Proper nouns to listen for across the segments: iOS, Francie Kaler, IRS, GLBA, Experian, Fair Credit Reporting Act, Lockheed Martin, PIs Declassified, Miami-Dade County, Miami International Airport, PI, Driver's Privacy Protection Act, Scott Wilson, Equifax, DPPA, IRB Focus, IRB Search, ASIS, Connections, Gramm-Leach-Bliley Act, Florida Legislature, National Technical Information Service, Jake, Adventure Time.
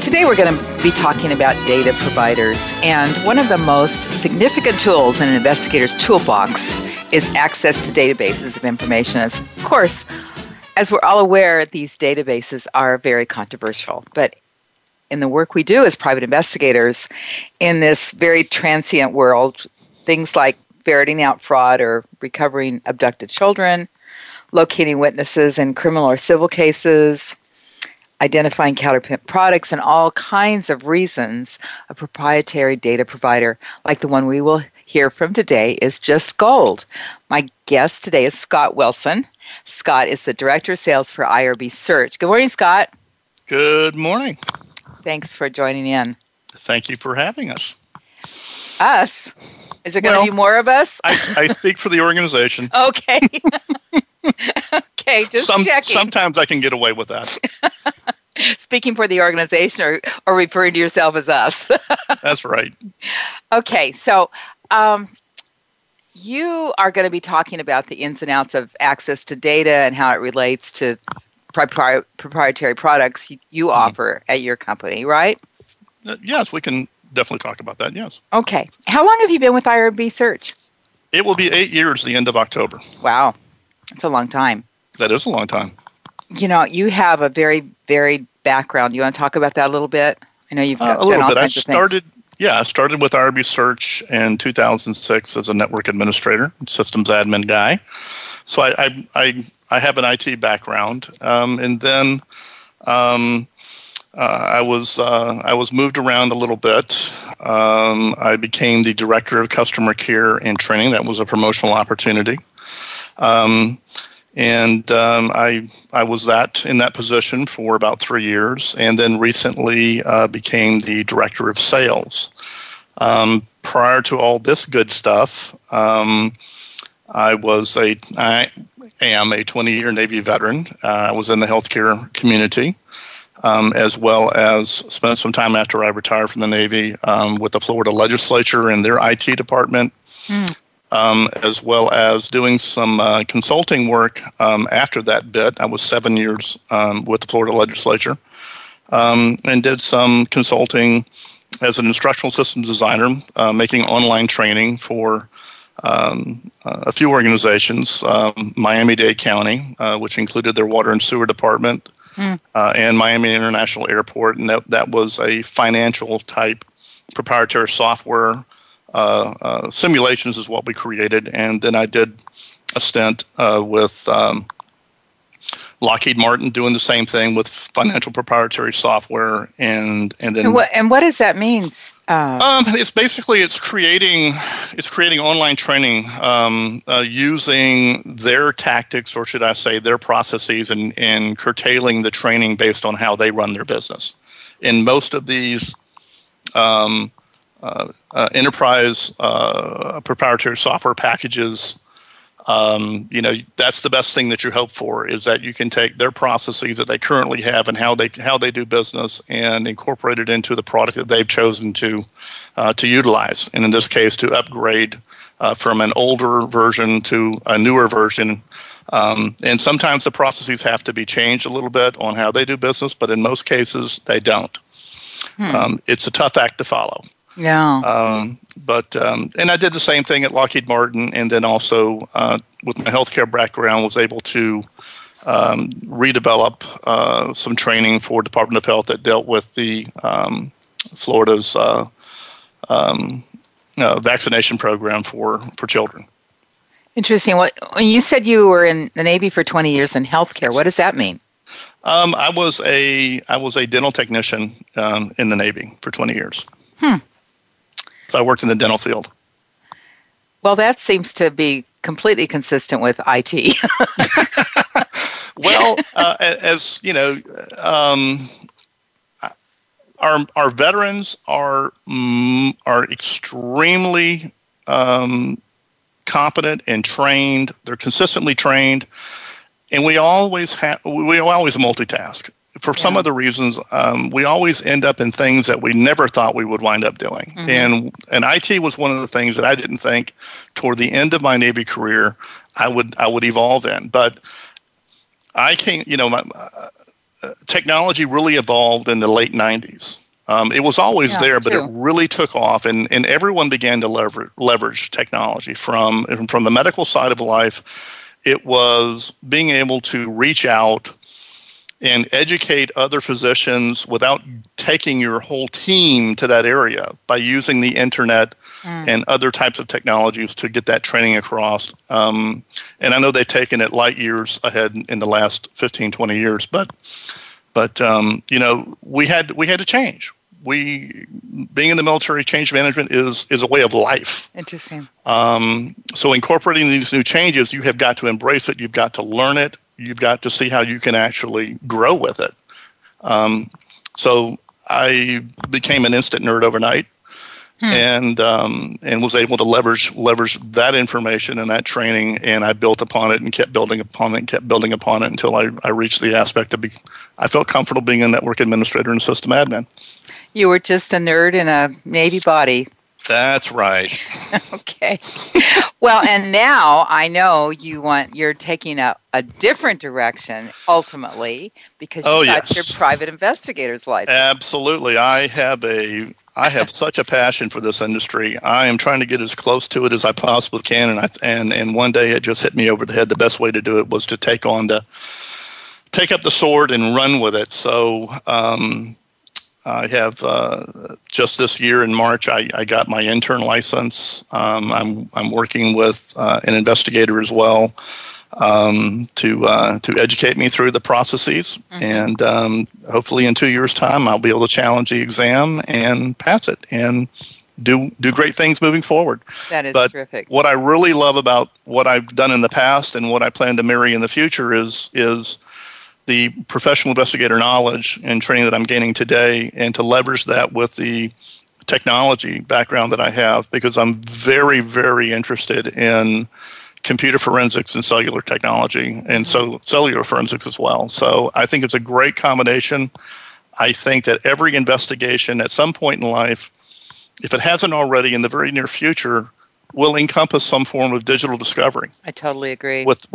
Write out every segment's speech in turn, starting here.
today we're going to be talking about data providers, and one of the most significant tools in an investigator's toolbox is access to databases of information. Of course, as we're all aware, these databases are very controversial, but in the work we do as private investigators in this very transient world, things like ferreting out fraud or recovering abducted children, locating witnesses in criminal or civil cases, identifying counterfeit products, and all kinds of reasons, a proprietary data provider like the one we will hear from today is just gold. My guest today is Scott Wilson. Scott is the Director of Sales for IRB Search. Good morning, Scott. Good morning. Thanks for joining in. Thank you for having us. Us? Is there going to be more of us? I speak for the organization. Okay. Okay, just checking. Sometimes I can get away with that. Speaking for the organization or referring to yourself as us. That's right. Okay, so you are going to be talking about the ins and outs of access to data and how it relates to proprietary products you offer at your company, right? Yes, we can definitely talk about that, yes. Okay. How long have you been with IRB Search? It will be 8 years the end of October. Wow. That's a long time. That is a long time. You know, you have a very varied background. You want to talk about that a little bit? I know you've got all kinds of things. I started with IRB Search in 2006 as a network administrator, systems admin guy. So I have an IT background, and then I was moved around a little bit. I became the director of customer care and training. That was a promotional opportunity, and I was in that position for about 3 years, and then recently became the director of sales. Prior to all this good stuff, I am a 20-year Navy veteran. I was in the healthcare community, as well as spent some time after I retired from the Navy with the Florida Legislature and their IT department. Mm. As well as doing some consulting work after that bit. I was 7 years with the Florida Legislature and did some consulting as an instructional systems designer, making online training for a few organizations, Miami-Dade County, which included their water and sewer department, and Miami International Airport. And that was a financial type proprietary software. Simulations is what we created, and then I did a stint with Lockheed Martin doing the same thing with financial proprietary software, and what does that mean? It's basically creating online training using their tactics, or should I say their processes, and curtailing the training based on how they run their business. In most of these enterprise proprietary software packages, that's the best thing that you hope for, is that you can take their processes that they currently have and how they do business and incorporate it into the product that they've chosen to utilize. And in this case, to upgrade from an older version to a newer version. And sometimes the processes have to be changed a little bit on how they do business, but in most cases, they don't. It's a tough act to follow. Yeah. And I did the same thing at Lockheed Martin, and then also with my healthcare background, was able to redevelop some training for Department of Health that dealt with the Florida's vaccination program for children. Interesting. When you said you were in the Navy for 20 years in healthcare, what does that mean? I was a dental technician in the Navy for 20 years. So I worked in the dental field. Well, that seems to be completely consistent with IT. Well, as you know, our veterans are extremely competent and trained. They're consistently trained, and we always multitask. For some other reasons, we always end up in things that we never thought we would wind up doing. Mm-hmm. And IT was one of the things that I didn't think toward the end of my Navy career I would evolve in. But I can't, you know, technology really evolved in the late 90s. It was always there, but it really took off, and everyone began to leverage technology from the medical side of life. It was being able to reach out and educate other physicians without taking your whole team to that area by using the internet and other types of technologies to get that training across. And I know they've taken it light years ahead in the last 15, 20 years, but you know, we had to change. Being in the military, change management is a way of life. Interesting. So incorporating these new changes, you have got to embrace it. You've got to learn it. You've got to see how you can actually grow with it. So I became an instant nerd overnight, and was able to leverage that information and that training, and I built upon it and kept building upon it until I reached the aspect of I felt comfortable being a network administrator and a system admin. You were just a nerd in a Navy body. That's right. Okay. Well, and now I know you're taking a different direction ultimately because you got your private investigator's license. Absolutely. I have such a passion for this industry. I am trying to get as close to it as I possibly can, and one day it just hit me over the head. The best way to do it was to take up the sword and run with it. So, I have just this year in March. I got my intern license. I'm working with an investigator as well to educate me through the processes, and hopefully in 2 years' time I'll be able to challenge the exam and pass it and do great things moving forward. That is terrific. What I really love about what I've done in the past and what I plan to marry in the future is the professional investigator knowledge and training that I'm gaining today, and to leverage that with the technology background that I have, because I'm very, very interested in computer forensics and cellular technology, and so cellular forensics as well. So I think it's a great combination. I think that every investigation at some point in life, if it hasn't already in the very near future, will encompass some form of digital discovery. I totally agree. With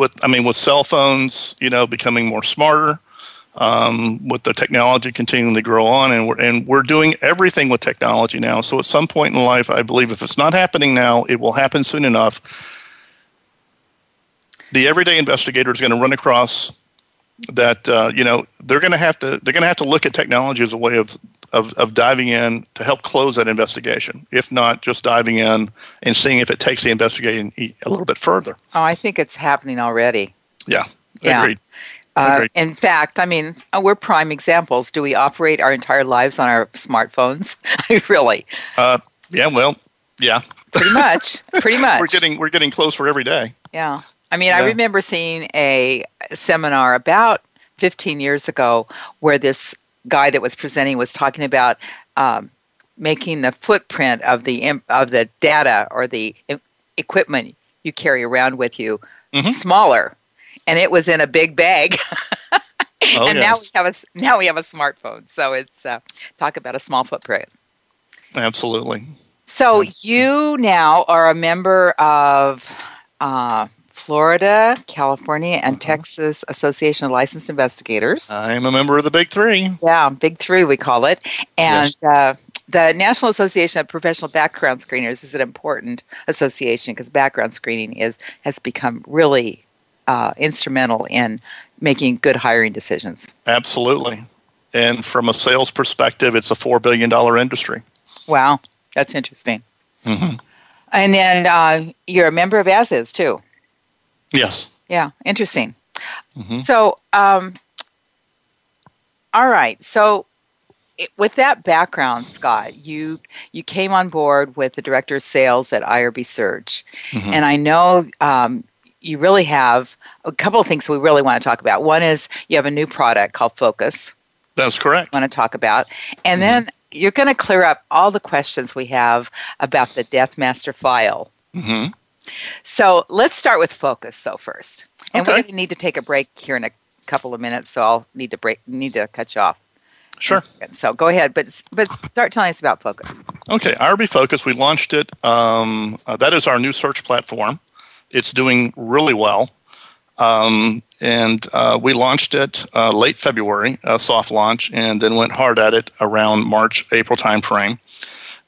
cell phones, you know, becoming more smarter, with the technology continuing to grow on, and we're doing everything with technology now. So at some point in life, I believe if it's not happening now, it will happen soon enough. The everyday investigator is going to run across that. You know, they're going to have to look at technology as a way of diving in to help close that investigation, if not just diving in and seeing if it takes the investigation a little bit further. Oh, I think it's happening already. Yeah. Agreed. In fact, I mean, we're prime examples. Do we operate our entire lives on our smartphones? Really? Yeah. Pretty much. We're getting closer every day. Yeah. I mean, I remember seeing a seminar about 15 years ago where this guy that was presenting was talking about making the footprint of the data or the equipment you carry around with you smaller, and it was in a big bag. Now we have a smartphone, so it's talk about a small footprint. Absolutely. So you now are a member of Florida, California, and Texas Association of Licensed Investigators. I'm a member of the Big Three. Yeah, Big Three we call it. And yes. The National Association of Professional Background Screeners is an important association because background screening has become really instrumental in making good hiring decisions. Absolutely. And from a sales perspective, it's a $4 billion industry. Wow. That's interesting. Mm-hmm. And then you're a member of ASIS, too. Yes. Yeah. Interesting. Mm-hmm. So, all right. So, with that background, Scott, you came on board with the Director of Sales at IRB Search. Mm-hmm. And I know you really have a couple of things we really want to talk about. One is you have a new product called Focus. That's correct. I want to talk about. And mm-hmm. then you're going to clear up all the questions we have about the Death Master File. Mm-hmm. So let's start with Focus, though, first. And okay. We're going to need to take a break here in a couple of minutes, so I'll need to cut you off. Sure. So go ahead, but start telling us about Focus. Okay, IRB Focus, we launched it. That is our new search platform. It's doing really well. And we launched it late February, a soft launch, and then went hard at it around March, April timeframe.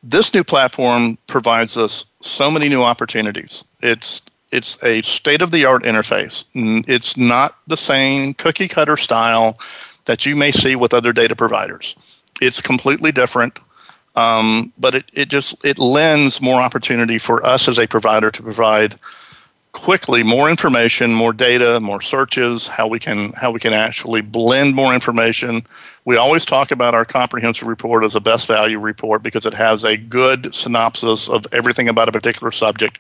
This new platform provides us so many new opportunities. It's a state-of-the-art interface. It's not the same cookie-cutter style that you may see with other data providers. It's completely different, but it lends more opportunity for us as a provider to provide quickly more information, more data, more searches, how we can actually blend more information. We always talk about our comprehensive report as a best value report because it has a good synopsis of everything about a particular subject.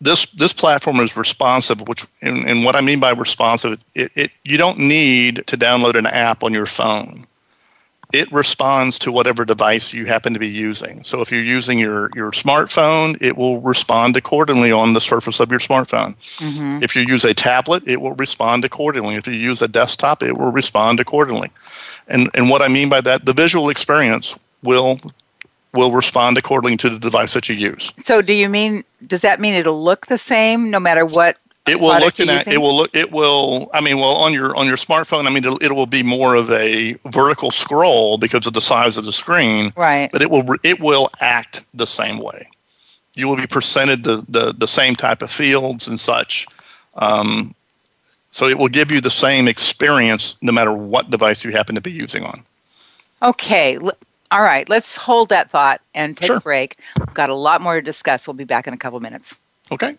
This platform is responsive, which and what I mean by responsive, you don't need to download an app on your phone. It responds to whatever device you happen to be using. So if you're using your smartphone, it will respond accordingly on the surface of your smartphone. Mm-hmm. If you use a tablet, it will respond accordingly. If you use a desktop, it will respond accordingly. And what I mean by that, the visual experience will respond accordingly to the device that you use. So does that mean it'll look the same no matter what? On your smartphone, it will be more of a vertical scroll because of the size of the screen. Right. But it will act the same way. You will be presented the same type of fields and such. So it will give you the same experience no matter what device you happen to be using on. Okay. All right. Let's hold that thought and take a break. We've got a lot more to discuss. We'll be back in a couple minutes. Okay.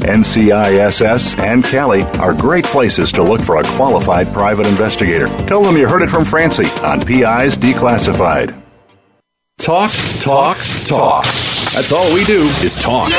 NCISS and CALI are great places to look for a qualified private investigator. Tell them you heard it from Francie on PIs Declassified. Talk, talk, talk. That's all we do is talk. Yeah!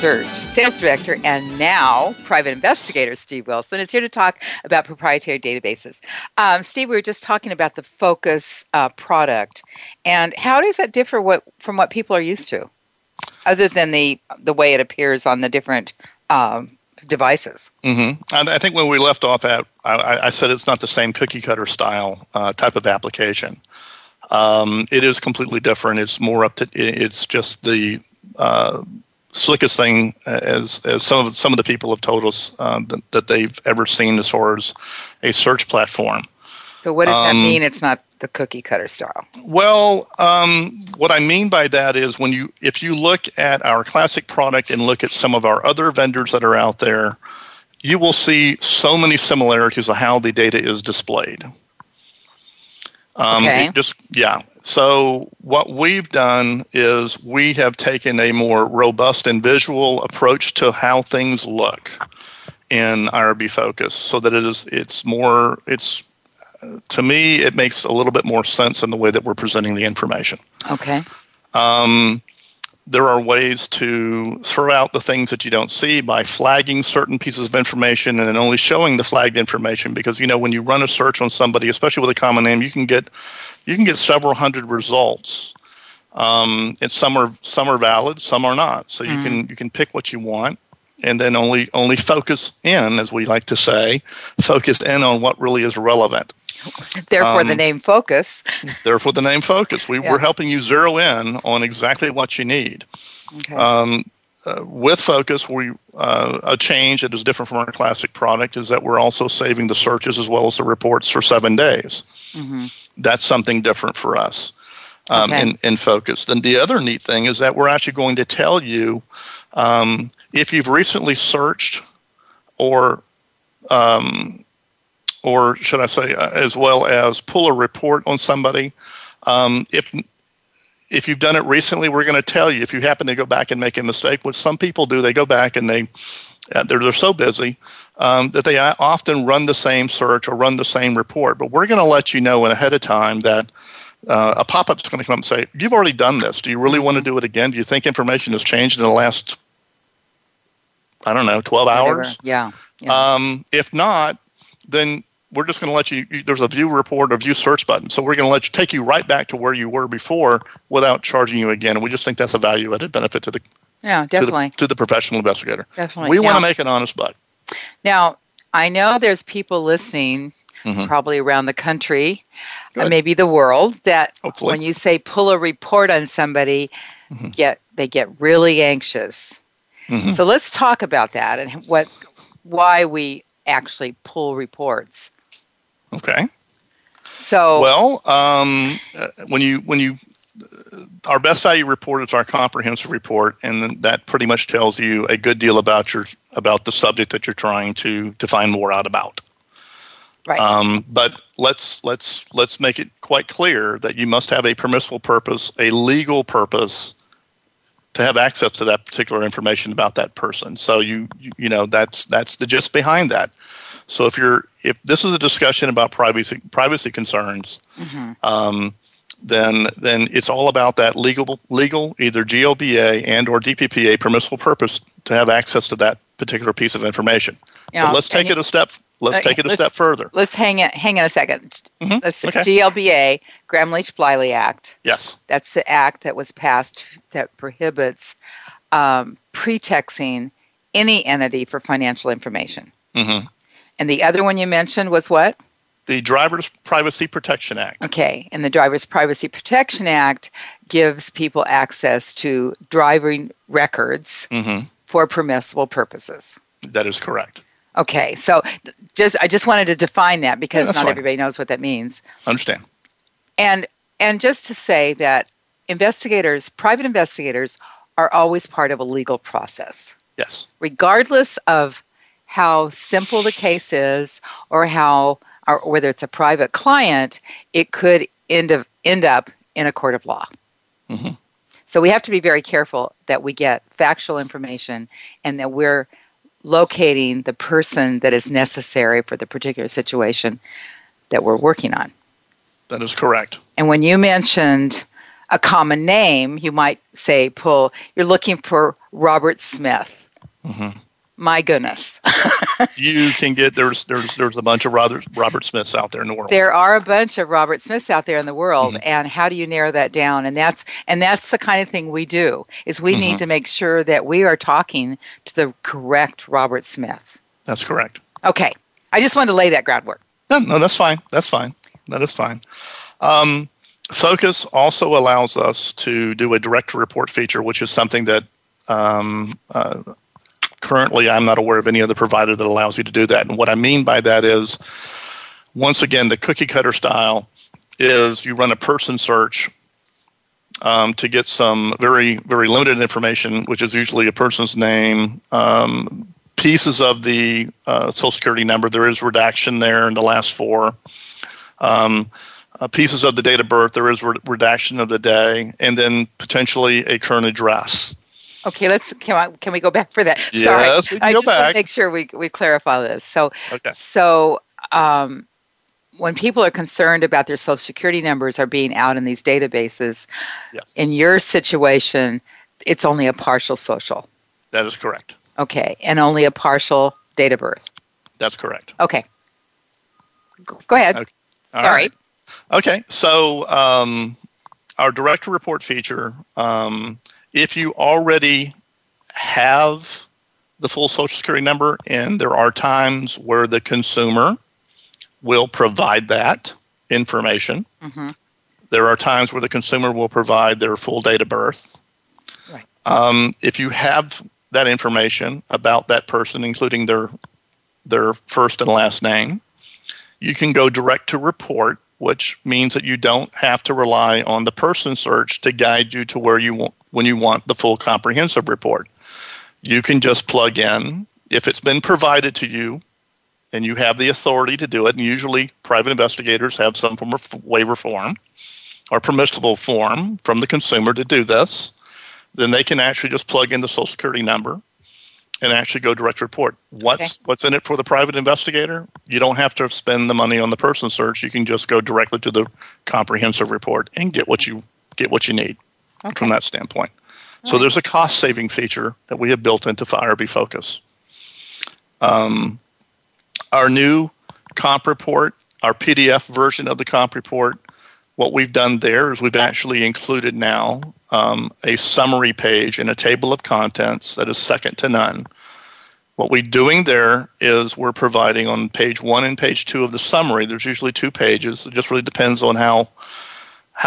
Search sales director and now private investigator Steve Wilson is here to talk about proprietary databases. Steve, we were just talking about the Focus product, and how does that differ from what people are used to, other than the way it appears on the different devices? Mm-hmm. I think when we left off at, I said it's not the same cookie cutter style type of application. It is completely different. It's more up to. It's just the slickest thing, as some of the people have told us that they've ever seen as far as a search platform. So what does that mean? It's not the cookie cutter style. Well, what I mean by that is if you look at our classic product and look at some of our other vendors that are out there, you will see so many similarities of how the data is displayed. Okay. So what we've done is we have taken a more robust and visual approach to how things look in IRB Focus, so that to me, it makes a little bit more sense in the way that we're presenting the information. Okay. There are ways to throw out the things that you don't see by flagging certain pieces of information and then only showing the flagged information, because when you run a search on somebody, especially with a common name, you can get several hundred results, and some are valid, some are not. So you can pick what you want, and then only focus in, as we like to say, focused in on what really is relevant. Therefore, the name Focus. Therefore, the name Focus. We're helping you zero in on exactly what you need. Okay. With Focus, a change that is different from our classic product is that we're also saving the searches as well as the reports for 7 days. Mm-hmm. That's something different for us in Focus. Then the other neat thing is that we're actually going to tell you if you've recently searched or should I say, as well as pull a report on somebody. If you've done it recently, we're going to tell you. If you happen to go back and make a mistake, which some people do, they go back and they're so busy that they often run the same search or run the same report. But we're going to let you know ahead of time that a pop-up is going to come up and say, you've already done this. Do you really want to do it again? Do you think information has changed in the last, 12 hours? Yeah. If not, then we're just going to let you, there's a view report or view search button. So we're going to take you right back to where you were before without charging you again. And we just think that's a value-added benefit to the professional investigator. Definitely. We want to make an honest buck. Now, I know there's people listening probably around the country, maybe the world, that hopefully, when you say pull a report on somebody, they get really anxious. Mm-hmm. So let's talk about that and why we actually pull reports. Okay. So our best value report is our comprehensive report, and then that pretty much tells you a good deal about the subject that you're trying to find more out about. Right. But let's make it quite clear that you must have a permissible purpose, a legal purpose, to have access to that particular information about that person. So that's the gist behind that. So if this is a discussion about privacy concerns, then it's all about that legal either GLBA and or DPPA permissible purpose to have access to that particular piece of information. Yeah. But let's take it a step further. Let's hang on a second. Mm-hmm. GLBA, Gramm-Leach-Bliley Act. Yes. That's the act that was passed that prohibits pretexting any entity for financial information. Mm-hmm. And the other one you mentioned was what? The Driver's Privacy Protection Act. Okay. And the Driver's Privacy Protection Act gives people access to driving records for permissible purposes. That is correct. Okay, so I just wanted to define that because not everybody knows what that means. Understand. And just to say that private investigators, are always part of a legal process. Yes. Regardless of how simple the case is, or how, or whether it's a private client, it could end up in a court of law. Mm-hmm. So we have to be very careful that we get factual information and that we're locating the person that is necessary for the particular situation that we're working on. That is correct. And when you mentioned a common name, you might say, you're looking for Robert Smith. Mm-hmm. My goodness. You can get, there's a bunch of Robert Smiths out there in the world. There are a bunch of Robert Smiths out there in the world. Mm-hmm. And how do you narrow that down? And that's the kind of thing we do, is we mm-hmm. need to make sure that we are talking to the correct Robert Smith. That's correct. Okay. I just wanted to lay that groundwork. No, that's fine. That is fine. Focus also allows us to do a direct report feature, which is something that currently, I'm not aware of any other provider that allows you to do that. And what I mean by that is, once again, the cookie cutter style is you run a person search to get some very, very limited information, which is usually a person's name, pieces of the Social Security number. There is redaction there in the last four. Pieces of the date of birth. There is redaction of the day, and then potentially a current address. Okay, can we go back for that? Yes, sorry, I just want to make sure we clarify this. So, when people are concerned about their Social Security numbers are being out in these databases, yes. In your situation, it's only a partial social. That is correct. Okay, and only a partial date of birth. That's correct. Okay, go ahead. Okay. Sorry. Right. Okay, so our direct report feature. If you already have the full Social Security number, and there are times where the consumer will provide that information. Mm-hmm. There are times where the consumer will provide their full date of birth. Right. If you have that information about that person, including their first and last name, you can go direct to report, which means that you don't have to rely on the person search to guide you to where you want, when you want the full comprehensive report. You can just plug in, if it's been provided to you and you have the authority to do it, and usually private investigators have some form of waiver form or permissible form from the consumer to do this, then they can actually just plug in the Social Security number and actually go direct report. What's in it for the private investigator? You don't have to spend the money on the person search. You can just go directly to the comprehensive report and get what you need. Okay. From that standpoint. All so right. There's a cost-saving feature that we have built into IRB Focus. Our new comp report, our PDF version of the comp report, what we've done there is we've actually included now a summary page and a table of contents that is second to none. What we're doing there is we're providing on page 1 and page 2 of the summary. There's usually 2 pages. It just really depends on how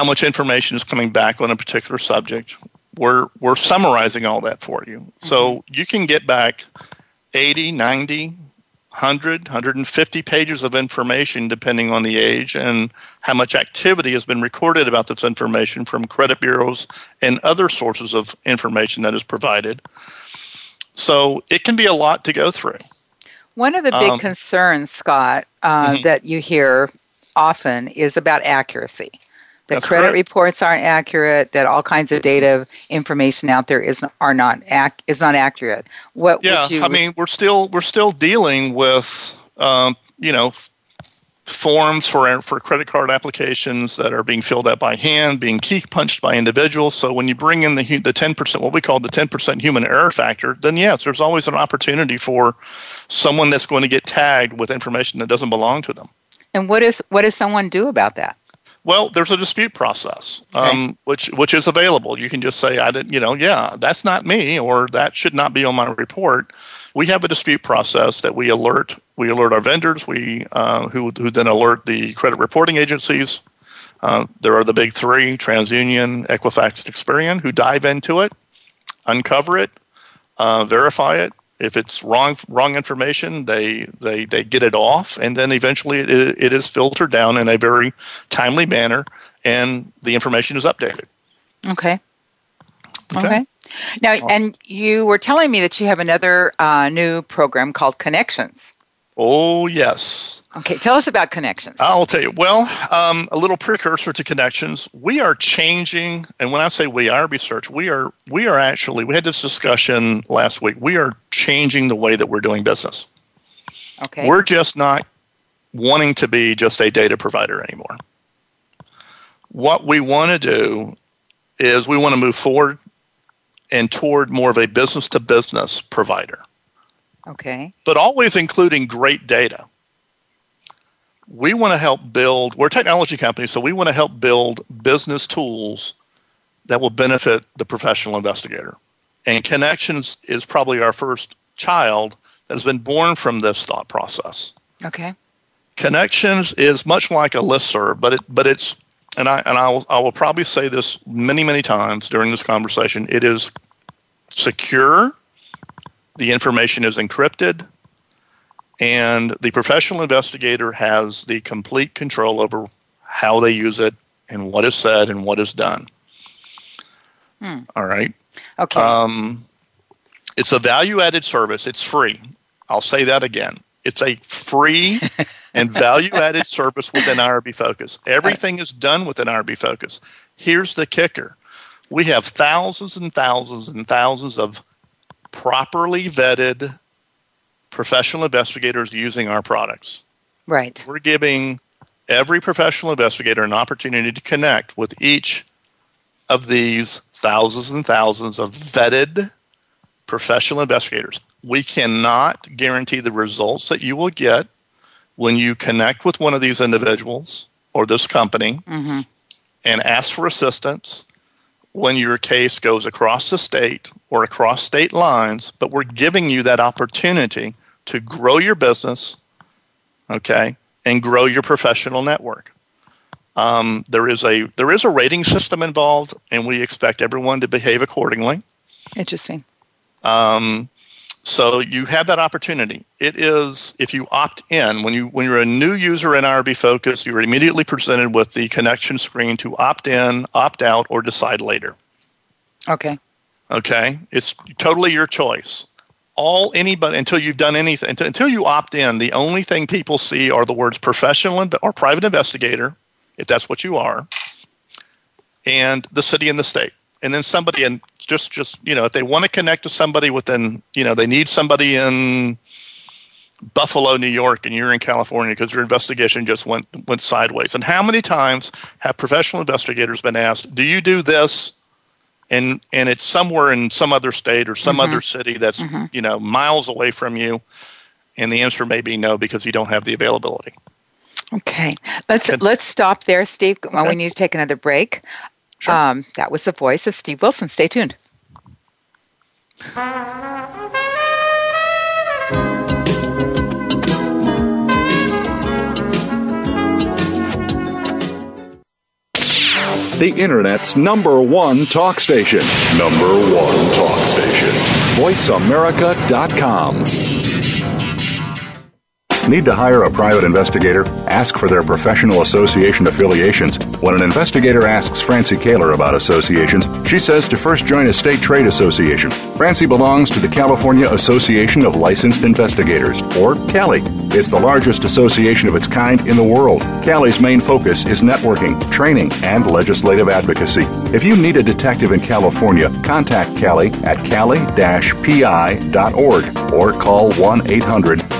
much information is coming back on a particular subject. We're summarizing all that for you. Mm-hmm. So you can get back 80, 90, 100, 150 pages of information depending on the age and how much activity has been recorded about this information from credit bureaus and other sources of information that is provided. So it can be a lot to go through. One of the big concerns, Scott, mm-hmm. that you hear often is about accuracy. That That's credit correct. Reports aren't accurate. That all kinds of data information out there is not accurate. What? Yeah, we're still dealing with forms for credit card applications that are being filled out by hand, being key punched by individuals. So when you bring in the 10%, what we call the 10% human error factor, then yes, there's always an opportunity for someone that's going to get tagged with information that doesn't belong to them. And what does someone do about that? Well, there's a dispute process, okay. which is available. You can just say, I didn't, that's not me, or that should not be on my report. We have a dispute process that we alert our vendors, who then alert the credit reporting agencies. There are the big three: TransUnion, Equifax, and Experian, who dive into it, uncover it, verify it. If it's wrong information, they get it off, and then eventually it is filtered down in a very timely manner, and the information is updated. Okay. Now, and you were telling me that you have another new program called Connections. Oh, yes. Okay, tell us about Connections. I'll tell you. Well, a little precursor to Connections. We are changing, and when I say we, IRB Search, we are actually, we had this discussion last week. We are changing the way that we're doing business. Okay. We're just not wanting to be just a data provider anymore. What we want to do is we want to move forward and toward more of a business-to-business provider. Okay. But always including great data. We want to help build, we're a technology company, so we want to help build business tools that will benefit the professional investigator. And Connections is probably our first child that has been born from this thought process. Okay. Connections is much like a listserv, but it's, and I will probably say this many, many times during this conversation, it is secure. The information is encrypted, and the professional investigator has the complete control over how they use it and what is said and what is done. Hmm. All right. Okay. It's a value-added service. It's free. I'll say that again. It's a free and value-added service within IRB Focus. Everything is done within IRB Focus. Here's the kicker. We have thousands and thousands and thousands of properly vetted professional investigators using our products. Right. We're giving every professional investigator an opportunity to connect with each of these thousands and thousands of vetted professional investigators. We cannot guarantee the results that you will get when you connect with one of these individuals or this company mm-hmm. and ask for assistance when your case goes across the state or across state lines, but we're giving you that opportunity to grow your business, okay, and grow your professional network. There is a rating system involved, and we expect everyone to behave accordingly. Interesting. So you have that opportunity. It is, if you opt in, when you're a new user in IRB Focus, you're immediately presented with the connection screen to opt in, opt out, or decide later. Okay. Okay, it's totally your choice. Anybody until you've done anything, until you opt in, the only thing people see are the words professional or private investigator, if that's what you are, and the city and the state. And then somebody in just you know, if they want to connect to somebody within, you know, they need somebody in Buffalo, New York, and you're in California because your investigation just went sideways. And how many times have professional investigators been asked, "Do you do this?" And it's somewhere in some other state or some mm-hmm. other city that's, mm-hmm. you know, miles away from you. And the answer may be no, because you don't have the availability. Okay. Let's stop there, Steve. Okay. Well, we need to take another break. Sure. That was the voice of Steve Wilson. Stay tuned. The Internet's #1 talk station. #1 talk station. VoiceAmerica.com. Need to hire a private investigator? Ask for their professional association affiliations. When an investigator asks Francie Kaler about associations, she says to first join a state trade association. Francie belongs to the California Association of Licensed Investigators, or CALI. It's the largest association of its kind in the world. CALI's main focus is networking, training, and legislative advocacy. If you need a detective in California, contact CALI at cali-pi.org or call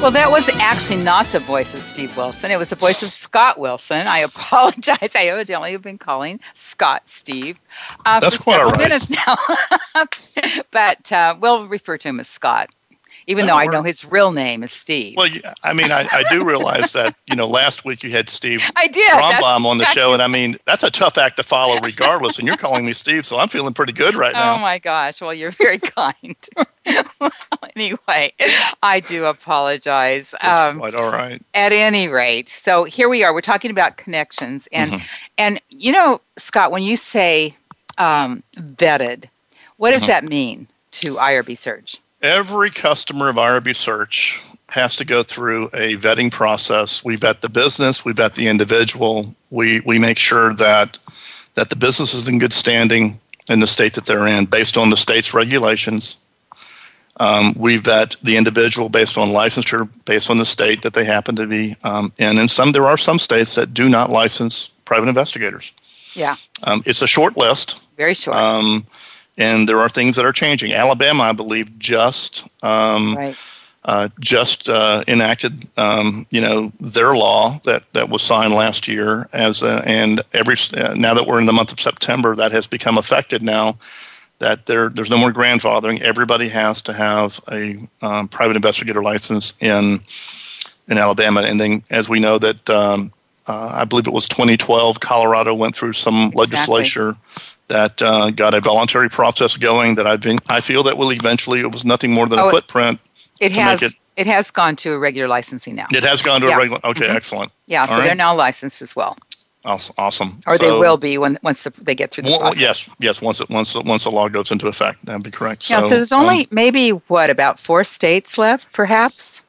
Well, that was actually not the voice of Steve Wilson. It was the voice of Scott Wilson. I apologize. I evidently have been calling Scott Steve. That's for quite all right. Minutes now. But we'll refer to him as Scott, even though I know his real name is Steve. Well, I mean, I do realize that, you know, last week you had Steve Brombaum on the show. And I mean, that's a tough act to follow regardless. And you're calling me Steve, so I'm feeling pretty good right now. Oh, my gosh. Well, you're very kind. Well, anyway, I do apologize. That's quite all right. At any rate, so here we are. We're talking about connections. And, and you know, Scott, when you say vetted, what does that mean to IRB Search? Every customer of IRB Search has to go through a vetting process. We vet the business. We vet the individual. We make sure that the business is in good standing in the state that they're in based on the state's regulations. We vet the individual based on licensure, based on the state that they happen to be in. And there are some states that do not license private investigators. Yeah. It's a short list. Very short. And there are things that are changing. Alabama, I believe, just enacted, their law that was signed last year. Now that we're in the month of September, that has become effective now. That there's no more grandfathering. Everybody has to have a private investigator license in Alabama. And then, as we know, that I believe it was 2012, Colorado went through some legislature that got a voluntary process going. That I feel that will eventually. It was nothing more than a footprint. It has gone to a regular licensing now. It has gone to a regular. Okay, excellent. Yeah, so they're now licensed as well. Awesome. Or they will be once they get through the process. Yes. Once the law goes into effect, that'd be correct. Yeah. So there's only about 4 states left, perhaps.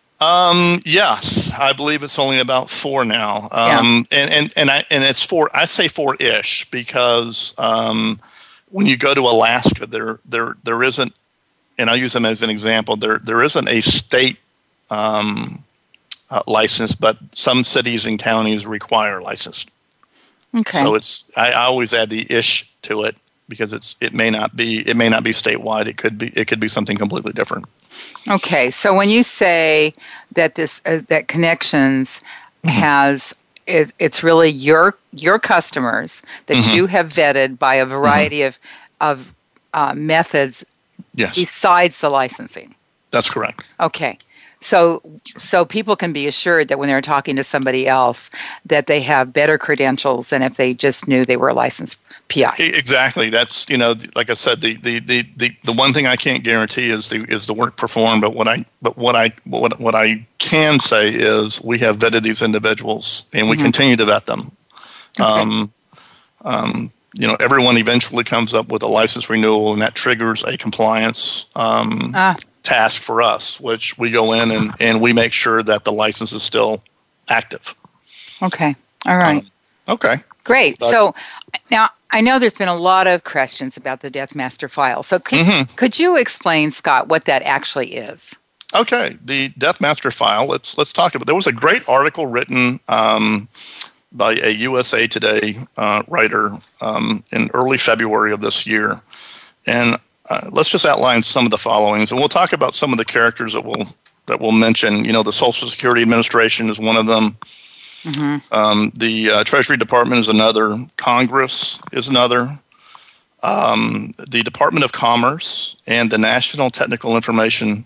Yes, I believe it's only about 4 now. And it's 4. I say 4-ish because when you go to Alaska, there isn't, and I use them as an example. There isn't a state license, but some cities and counties require license. Okay. So I always add the ish to it because it may not be statewide. It could be something completely different. Okay. So when you say that that Connections has it's really your customers that you have vetted by a variety of methods besides the licensing. That's correct. Okay. So people can be assured that when they're talking to somebody else that they have better credentials than if they just knew they were a licensed PI. Exactly. That's, you know, like I said, the one thing I can't guarantee is the work performed, but what I can say is we have vetted these individuals and we continue to vet them. Okay. You know, everyone eventually comes up with a license renewal, and that triggers a compliance task for us, which we go in and we make sure that the license is still active. Okay. All right. Okay. Great. So now I know there's been a lot of questions about the Death Master File. So could you explain, Scott, what that actually is? Okay. The Death Master File, let's talk about it. There was a great article written by a USA Today writer in early February of this year. And let's just outline some of the followings, and we'll talk about some of the characters that we'll mention. You know, the Social Security Administration is one of them. The Treasury Department is another. Congress is another. The Department of Commerce and the National Technical Information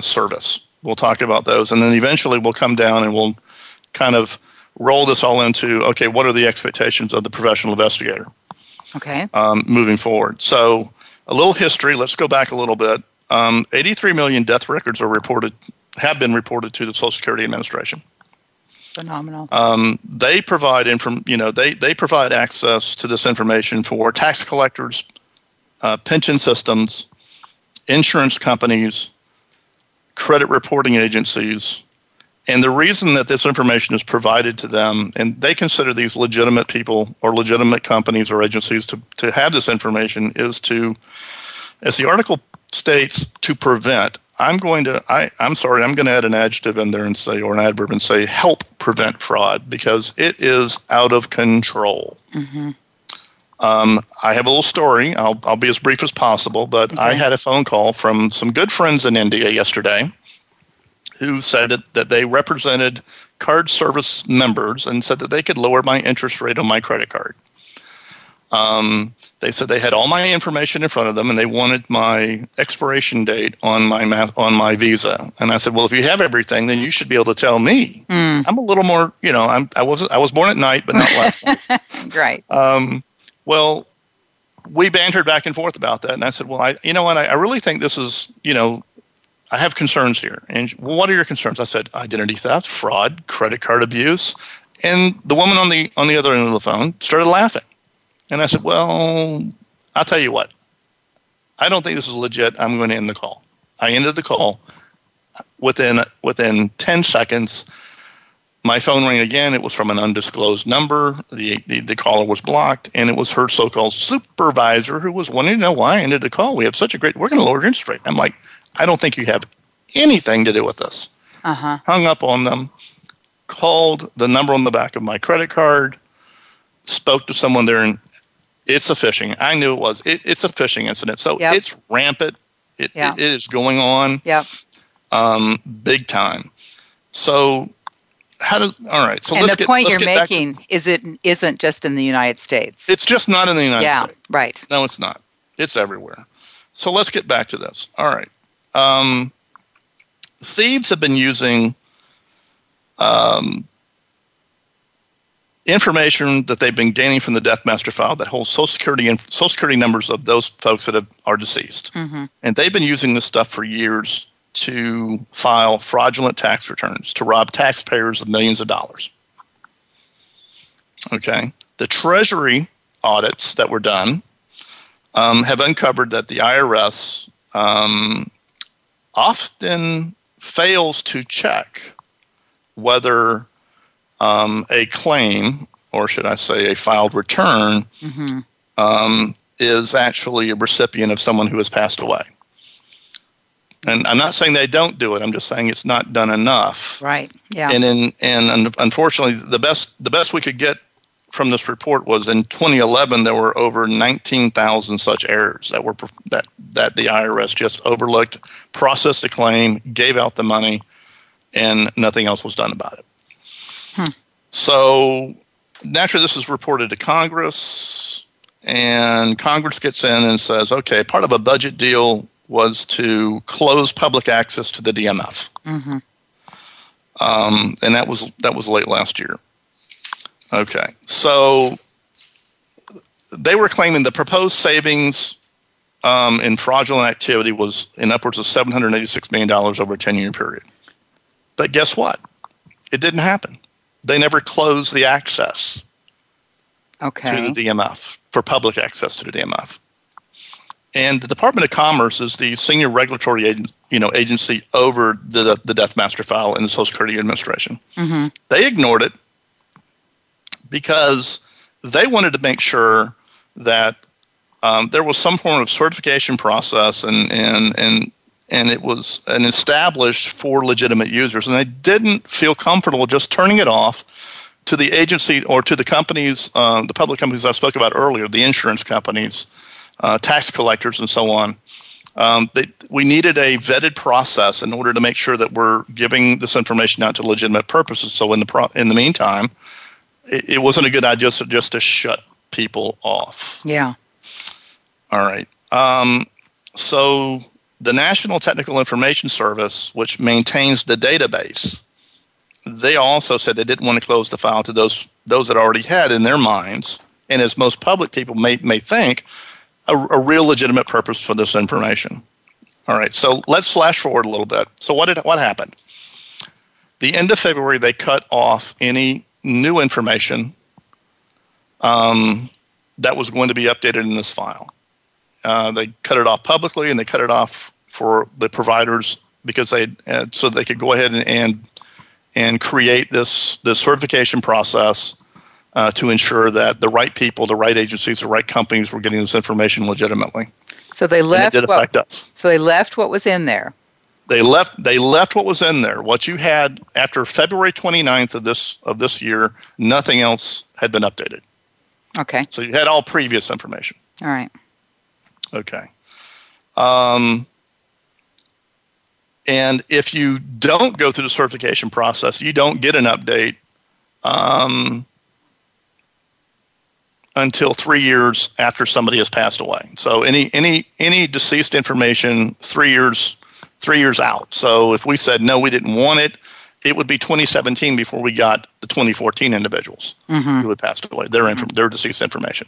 Service. We'll talk about those, and then eventually we'll come down and we'll kind of roll this all into, okay, what are the expectations of the professional investigator? Okay. Moving forward. So a little history. Let's go back a little bit. 83 million death records have been reported to the Social Security Administration. Phenomenal. They provide provide access to this information for tax collectors, pension systems, insurance companies, credit reporting agencies, And the reason that this information is provided to them, and they consider these legitimate people or legitimate companies or agencies to have this information, is to, as the article states, to prevent. I'm going to add an adjective in there and say, or an adverb and say, help prevent fraud, because it is out of control. Mm-hmm. I have a little story. I'll be as brief as possible, but okay. I had a phone call from some good friends in India yesterday who said that they represented card service members and said that they could lower my interest rate on my credit card. They said they had all my information in front of them and they wanted my expiration date on my visa. And I said, well, if you have everything, then you should be able to tell me. Mm. I'm a little more, I was born at night, but not last night. Right. Well, we bantered back and forth about that. And I said, well, I really think this is, I have concerns here. And what are your concerns? I said, identity theft, fraud, credit card abuse. And the woman on the other end of the phone started laughing. And I said, well, I'll tell you what. I don't think this is legit. I'm going to end the call. I ended the call. Within 10 seconds, my phone rang again. It was from an undisclosed number. The caller was blocked, and it was her so-called supervisor who was wanting to know why I ended the call. We have such a great – we're going to lower your interest rate. I'm like, I don't think you have anything to do with this. Uh-huh. Hung up on them, called the number on the back of my credit card, spoke to someone there, and it's a phishing. I knew it was. It's a phishing incident. So It's rampant. It is going on big time. So all right. So the point you're making is it isn't just in the United States. It's just not in the United States. Yeah, right. No, it's not. It's everywhere. So let's get back to this. All right. Thieves have been using information that they've been gaining from the Death Master File that holds Social Security numbers of those folks that are deceased. Mm-hmm. And they've been using this stuff for years to file fraudulent tax returns, to rob taxpayers of millions of dollars. Okay. The Treasury audits that were done have uncovered that the IRS often fails to check whether a claim, or should I say a filed return, mm-hmm. Is actually a recipient of someone who has passed away. And I'm not saying they don't do it. I'm just saying it's not done enough. Right. Yeah. And unfortunately, the best we could get from this report was in 2011 there were over 19,000 such errors that the IRS just overlooked, processed the claim, gave out the money, and nothing else was done about it. Hmm. So naturally, this is reported to Congress, and Congress gets in and says, "Okay, part of a budget deal was to close public access to the DMF," mm-hmm. And that was late last year. Okay, so they were claiming the proposed savings in fraudulent activity was in upwards of $786 million over a 10-year period. But guess what? It didn't happen. They never closed the access to the DMF, for public access to the DMF. And the Department of Commerce is the senior regulatory agency over the Death Master File and the Social Security Administration. Mm-hmm. They ignored it, because they wanted to make sure that there was some form of certification process and it was an established for legitimate users. And they didn't feel comfortable just turning it off to the agency or to the companies, the public companies I spoke about earlier, the insurance companies, tax collectors, and so on. We needed a vetted process in order to make sure that we're giving this information out to legitimate purposes. So in the meantime, it wasn't a good idea just to shut people off. Yeah. All right. So the National Technical Information Service, which maintains the database, they also said they didn't want to close the file to those that already had in their minds, and as most public people may think, a real legitimate purpose for this information. All right. So let's flash forward a little bit. So what happened? The end of February, they cut off any new information that was going to be updated in this file. They cut it off publicly, and they cut it off for the providers because so they could go ahead and and create this certification process to ensure that the right people, the right agencies, the right companies were getting this information legitimately. So they left. And it did affect us. So they left what was in there. They left what was in there. What you had after February 29th of this year, nothing else had been updated. Okay. So you had all previous information. All right. Okay. And if you don't go through the certification process, you don't get an update until 3 years after somebody has passed away. So any deceased information 3 years out. So if we said no, we didn't want it, it would be 2017 before we got the 2014 individuals who had passed away, their deceased information.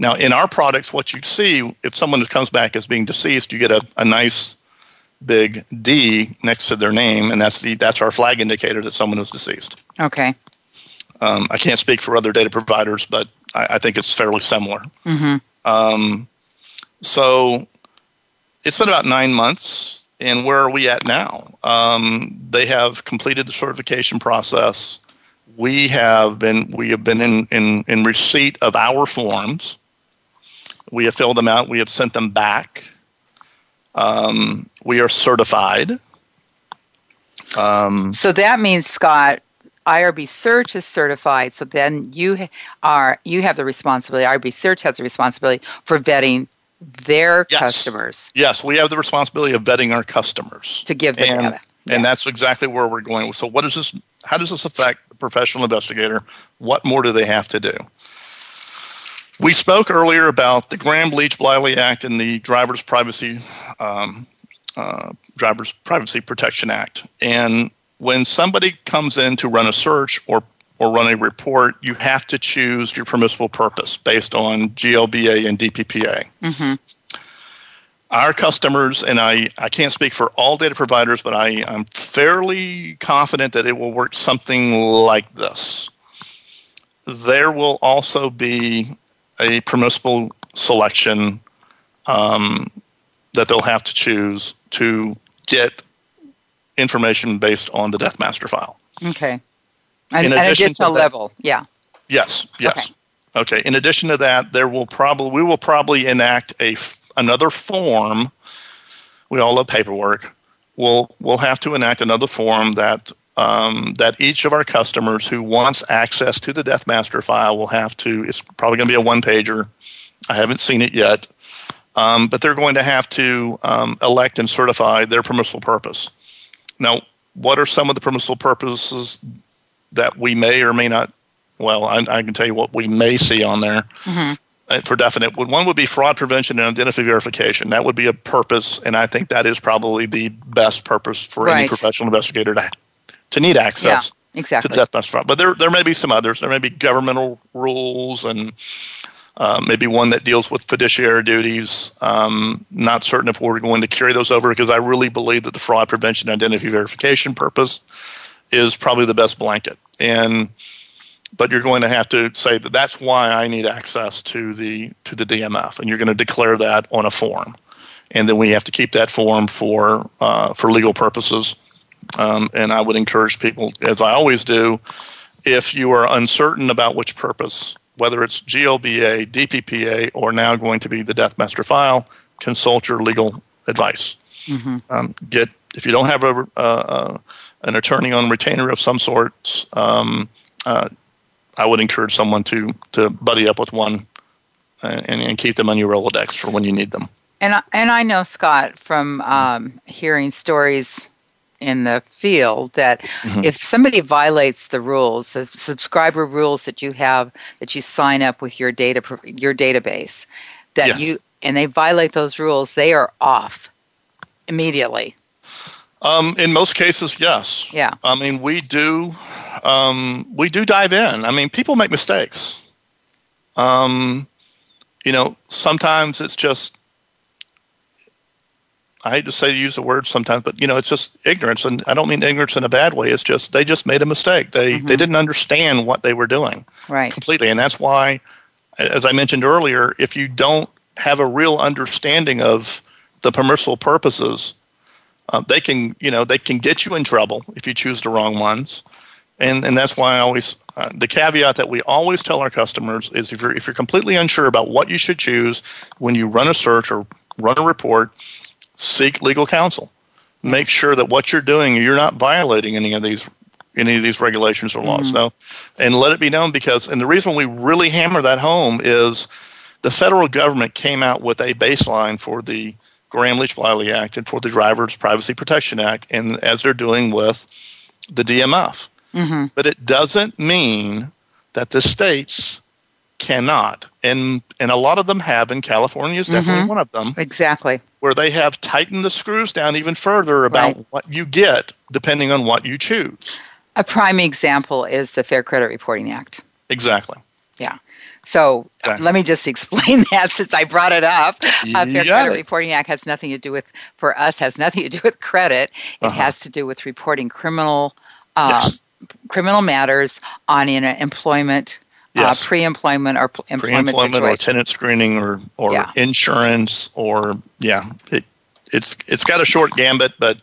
Now, in our products, what you see, if someone comes back as being deceased, you get a nice big D next to their name, and that's our flag indicator that someone is deceased. Okay. I can't speak for other data providers, but I think it's fairly similar. Mm-hmm. So it's been about 9 months, and where are we at now? They have completed the certification process. We have been in receipt of our forms. We have filled them out. We have sent them back. We are certified. So that means, Scott, IRB Search is certified. So then you have the responsibility. IRB Search has the responsibility for vetting their customers. Yes, we have the responsibility of vetting our customers to give them data. And that's exactly where we're going. So what is this? How does this affect the professional investigator? What more do they have to do? We spoke earlier about the Gramm-Leach-Bliley Act and the Driver's Privacy Protection Act. And when somebody comes in to run a search or run a report, you have to choose your permissible purpose based on GLBA and DPPA. Mm-hmm. Our customers, and I can't speak for all data providers, but I'm fairly confident that it will work something like this. There will also be a permissible selection that they'll have to choose to get information based on the Death Master File. Okay. And an additional level, yeah. Yes. Okay. In addition to that, we will probably enact another form. We all love paperwork. We'll have to enact another form that each of our customers who wants access to the Death Master File will have to. It's probably going to be a one-pager. I haven't seen it yet. But they're going to have to elect and certify their permissible purpose. Now, what are some of the permissible purposes that we may or may not, I can tell you what we may see on there for definite. One would be fraud prevention and identity verification. That would be a purpose, and I think that is probably the best purpose for any professional investigator to have. To need access to Death Master File. But there may be some others. There may be governmental rules and maybe one that deals with fiduciary duties. Not certain if we're going to carry those over because I really believe that the fraud prevention identity verification purpose is probably the best blanket. But you're going to have to say that that's why I need access to the DMF, and you're going to declare that on a form. And then we have to keep that form for legal purposes. And I would encourage people, as I always do, if you are uncertain about which purpose, whether it's GLBA, DPPA, or now going to be the Death Master File, consult your legal advice. Mm-hmm. If you don't have an attorney on retainer of some sort, I would encourage someone to buddy up with one and keep them on your Rolodex for when you need them. And I know, Scott, from hearing stories in the field that if somebody violates the rules, the subscriber rules that you have, that you sign up with your database, that you and they violate those rules, they are off immediately. In most cases, yes. Yeah. I mean, we do dive in. I mean, people make mistakes. Sometimes it's just. I hate to use the word sometimes, but it's just ignorance, and I don't mean ignorance in a bad way. It's just they just made a mistake. They didn't understand what they were doing completely, and that's why, as I mentioned earlier, if you don't have a real understanding of the permissible purposes, they can get you in trouble if you choose the wrong ones. And that's why I always the caveat that we always tell our customers is if you're completely unsure about what you should choose when you run a search or run a report, seek legal counsel. Make sure that what you're doing, you're not violating any of these regulations or laws. Mm-hmm. So, and let it be known because the reason we really hammer that home is the federal government came out with a baseline for the Gramm-Leach-Bliley Act and for the Driver's Privacy Protection Act, and as they're doing with the DMF. Mm-hmm. But it doesn't mean that the states cannot, and a lot of them have, and California is definitely one of them. Exactly. Where they have tightened the screws down even further about what you get depending on what you choose. A prime example is the Fair Credit Reporting Act. Exactly. Yeah. So let me just explain that since I brought it up. Fair Credit Reporting Act has nothing to do with, for us, has nothing to do with credit. It has to do with reporting criminal matters on in employment, pre-employment or employment situation. Or tenant screening or insurance it's got a short gambit, but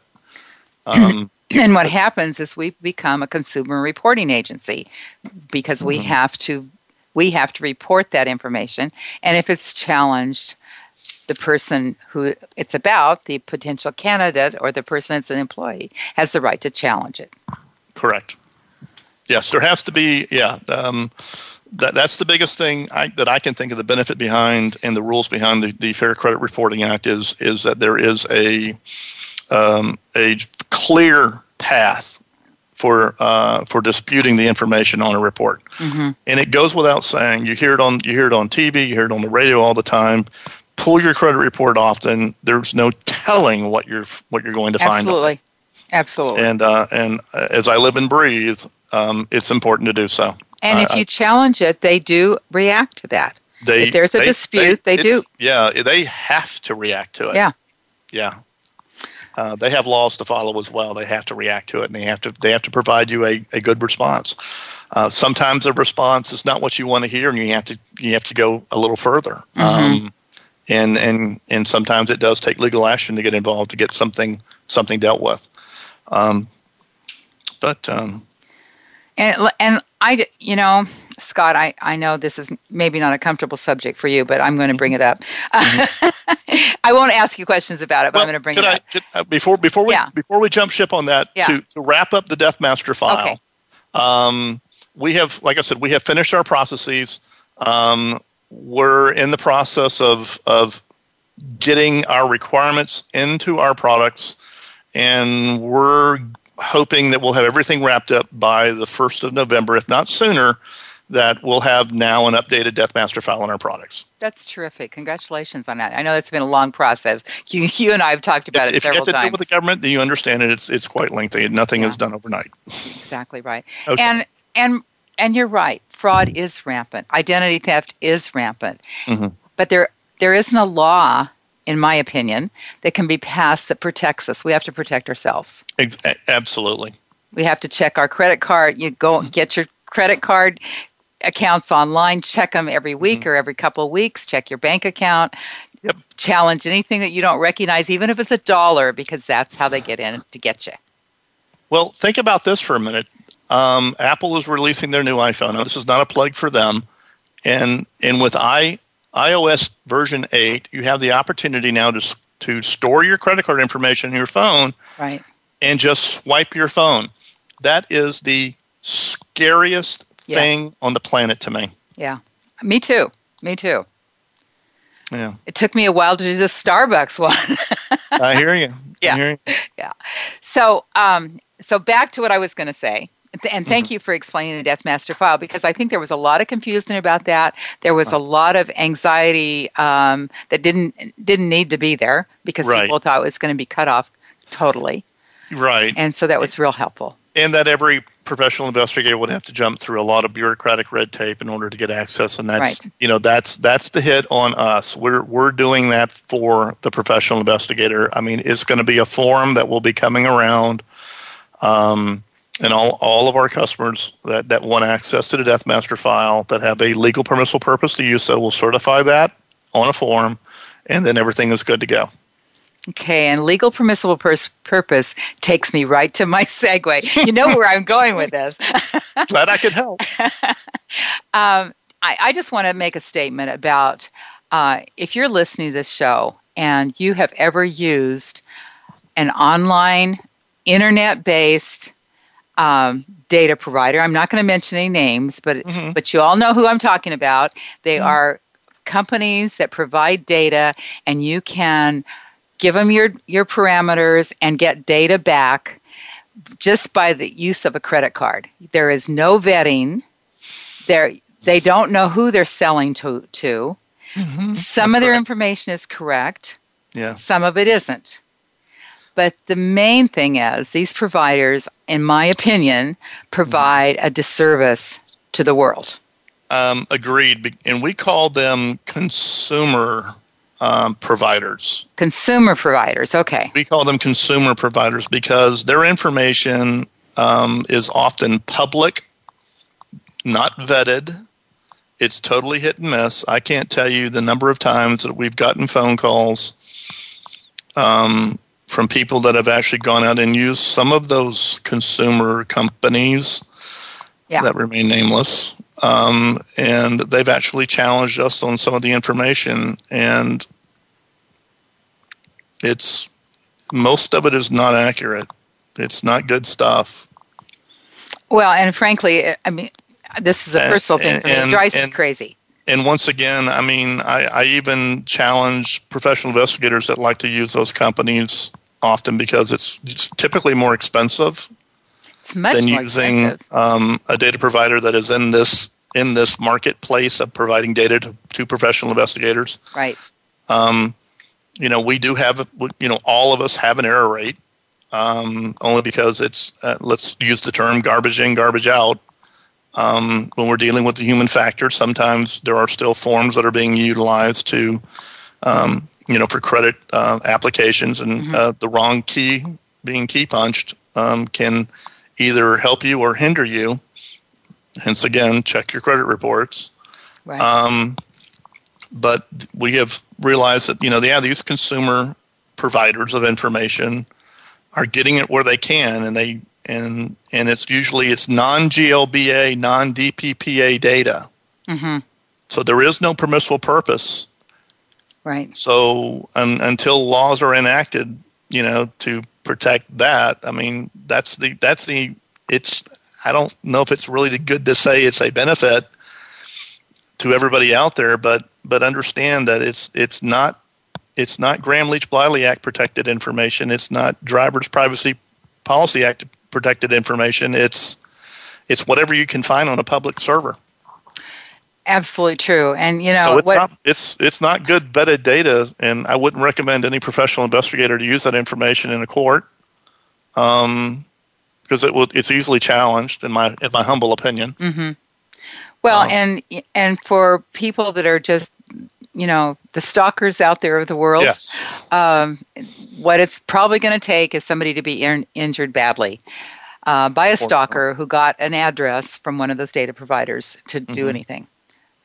and what happens is we become a consumer reporting agency because we have to report that information, and if it's challenged, the person who it's about, the potential candidate or the person that's an employee, has the right to challenge it. Correct. Yes, there has to be. Yeah, that's the biggest thing that I can think of. The benefit behind and the rules behind the Fair Credit Reporting Act is that there is a clear path for disputing the information on a report, and it goes without saying. You hear it on TV, you hear it on the radio all the time. Pull your credit report often. There's no telling what you're going to find. Absolutely. Absolutely. And as I live and breathe, it's important to do so. And if you challenge it, they do react to that. If there's a dispute, they do. Yeah, they have to react to it. Yeah. Yeah. They have laws to follow as well. They have to react to it, and they have to provide you a good response. Sometimes the response is not what you want to hear, and you have to go a little further. And sometimes it does take legal action to get involved to get something dealt with. And I, you know, Scott, I know this is maybe not a comfortable subject for you, but I'm going to bring it up. I won't ask you questions about it, but I'm going to bring it up. Before we jump ship on that, to wrap up the Death Master file, okay. We have, like I said, we have finished our processes. We're in the process of getting our requirements into our products. And we're hoping that we'll have everything wrapped up by the 1st of November, if not sooner, that we'll have now an updated Death Master file on our products. That's terrific. Congratulations on that. I know that's been a long process. You and I have talked about it several times. If you have to deal with the government, then you understand it. It's quite lengthy. Nothing is done overnight. Exactly right. Okay. And you're right. Fraud is rampant. Identity theft is rampant. Mm-hmm. But there isn't a law, in my opinion, that can be passed that protects us. We have to protect ourselves. Absolutely. We have to check our credit card. You go get your credit card accounts online, check them every week or every couple of weeks, check your bank account, challenge anything that you don't recognize, even if it's $1, because that's how they get in to get you. Well, think about this for a minute. Apple is releasing their new iPhone. Now, this is not a plug for them. And with iOS version 8, you have the opportunity now to store your credit card information in your phone and just swipe your phone. That is the scariest thing on the planet to me. Yeah. Me too. Yeah. It took me a while to do the Starbucks one. I hear you. Yeah. So back to what I was going to say. And thank you for explaining the Death Master file, because I think there was a lot of confusion about that. There was a lot of anxiety that didn't need to be there, because people thought it was going to be cut off totally. Right. And so that was real helpful. And that every professional investigator would have to jump through a lot of bureaucratic red tape in order to get access, and that's that's the hit on us. We're doing that for the professional investigator. I mean, it's going to be a forum that will be coming around. And all of our customers that want access to the Death Master file, that have a legal permissible purpose to use so, will certify that on a form, and then everything is good to go. Okay, and legal permissible purpose takes me right to my segue. You know where I'm going with this. Glad I could help. I just want to make a statement about if you're listening to this show and you have ever used an online, internet-based data provider. I'm not going to mention any names, but you all know who I'm talking about. They are companies that provide data, and you can give them your parameters and get data back just by the use of a credit card. There is no vetting. They don't know who they're selling to. Mm-hmm. Some That's of their correct. Information is correct. Yeah. Some of it isn't. But the main thing is these providers, in my opinion, provide a disservice to the world. Agreed. And we call them consumer providers. Consumer providers, okay. We call them consumer providers because their information is often public, not vetted. It's totally hit and miss. I can't tell you the number of times that we've gotten phone calls from people that have actually gone out and used some of those consumer companies that remain nameless. And they've actually challenged us on some of the information, and it's most of it is not accurate. It's not good stuff. Well, and frankly, I mean, this is a personal thing for me. It drives us crazy. And once again, I mean, I even challenge professional investigators that like to use those companies often because it's typically more expensive. It's much than using a data provider that is in this marketplace of providing data to professional investigators. Right. We do have, all of us have an error rate, only because it's, let's use the term garbage in, garbage out. When we're dealing with the human factor, sometimes there are still forms that are being utilized to, for credit applications, and the wrong key being key punched can either help you or hinder you. Hence, again, check your credit reports. Right. But we have realized that, these consumer providers of information are getting it where they can, and it's usually it's non-GLBA, non-DPPA data. Mm-hmm. So there is no permissible purpose. Right. So until laws are enacted, to protect that, I mean, that's I don't know if it's really good to say it's a benefit to everybody out there, but understand that it's not Gramm-Leach-Bliley Act protected information. It's not Driver's Privacy Policy Act protected information. It's whatever you can find on a public server. Absolutely true. And so it's not good vetted data, and I wouldn't recommend any professional investigator to use that information in a court, because it's easily challenged in my humble opinion. Mm-hmm. Well, and for people that are just the stalkers out there of the world, yes. What it's probably going to take is somebody to be injured badly. By a stalker who got an address from one of those data providers to do anything.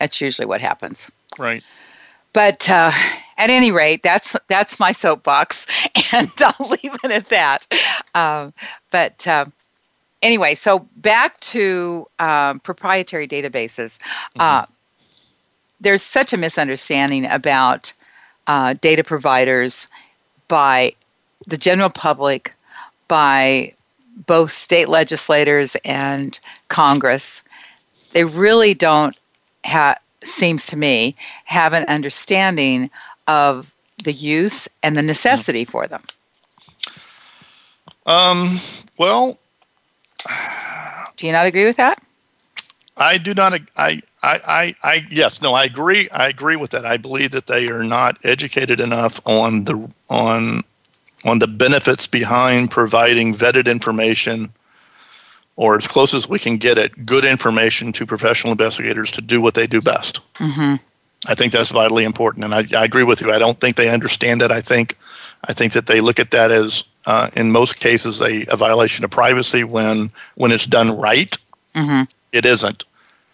That's usually what happens. Right. But at any rate, that's my soapbox, and I'll leave it at that. Anyway, so back to proprietary databases. There's such a misunderstanding about data providers by the general public, by both state legislators and Congress. They really don't, seems to me, have an understanding of the use and the necessity for them. Do you not agree with that? I do not. I agree. I agree with that. I believe that they are not educated enough on the benefits behind providing vetted information, or as close as we can get it, good information to professional investigators to do what they do best. Mm-hmm. I think that's vitally important, and I agree with you. I don't think they understand that. I think that they look at that as, in most cases, a violation of privacy when it's done right. Mm-hmm. It isn't.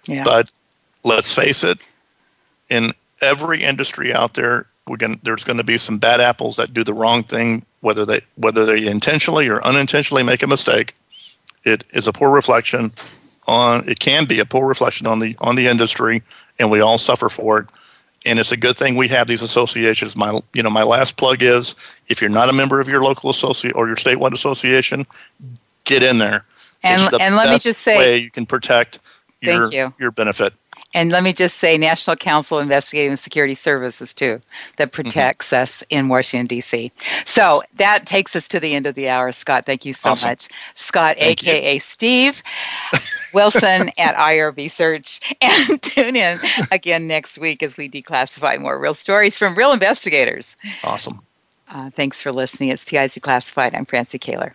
Yeah. But let's face it, in every industry out there, there's going to be some bad apples that do the wrong thing, whether they intentionally or unintentionally make a mistake. It is a poor reflection on. It can be a poor reflection on the industry, and we all suffer for it. And it's a good thing we have these associations. My last plug is: if you're not a member of your local association or your statewide association, get in there. And let me just say, way you can protect your benefit. And let me just say, National Council of Investigating and Security Services, too, that protects us in Washington, D.C. So that takes us to the end of the hour, Scott. Thank you so much. Scott, thank a.k.a. you. Steve Wilson at IRB Search. And tune in again next week as we declassify more real stories from real investigators. Awesome. Thanks for listening. It's PIs Declassified. I'm Francie Kaler.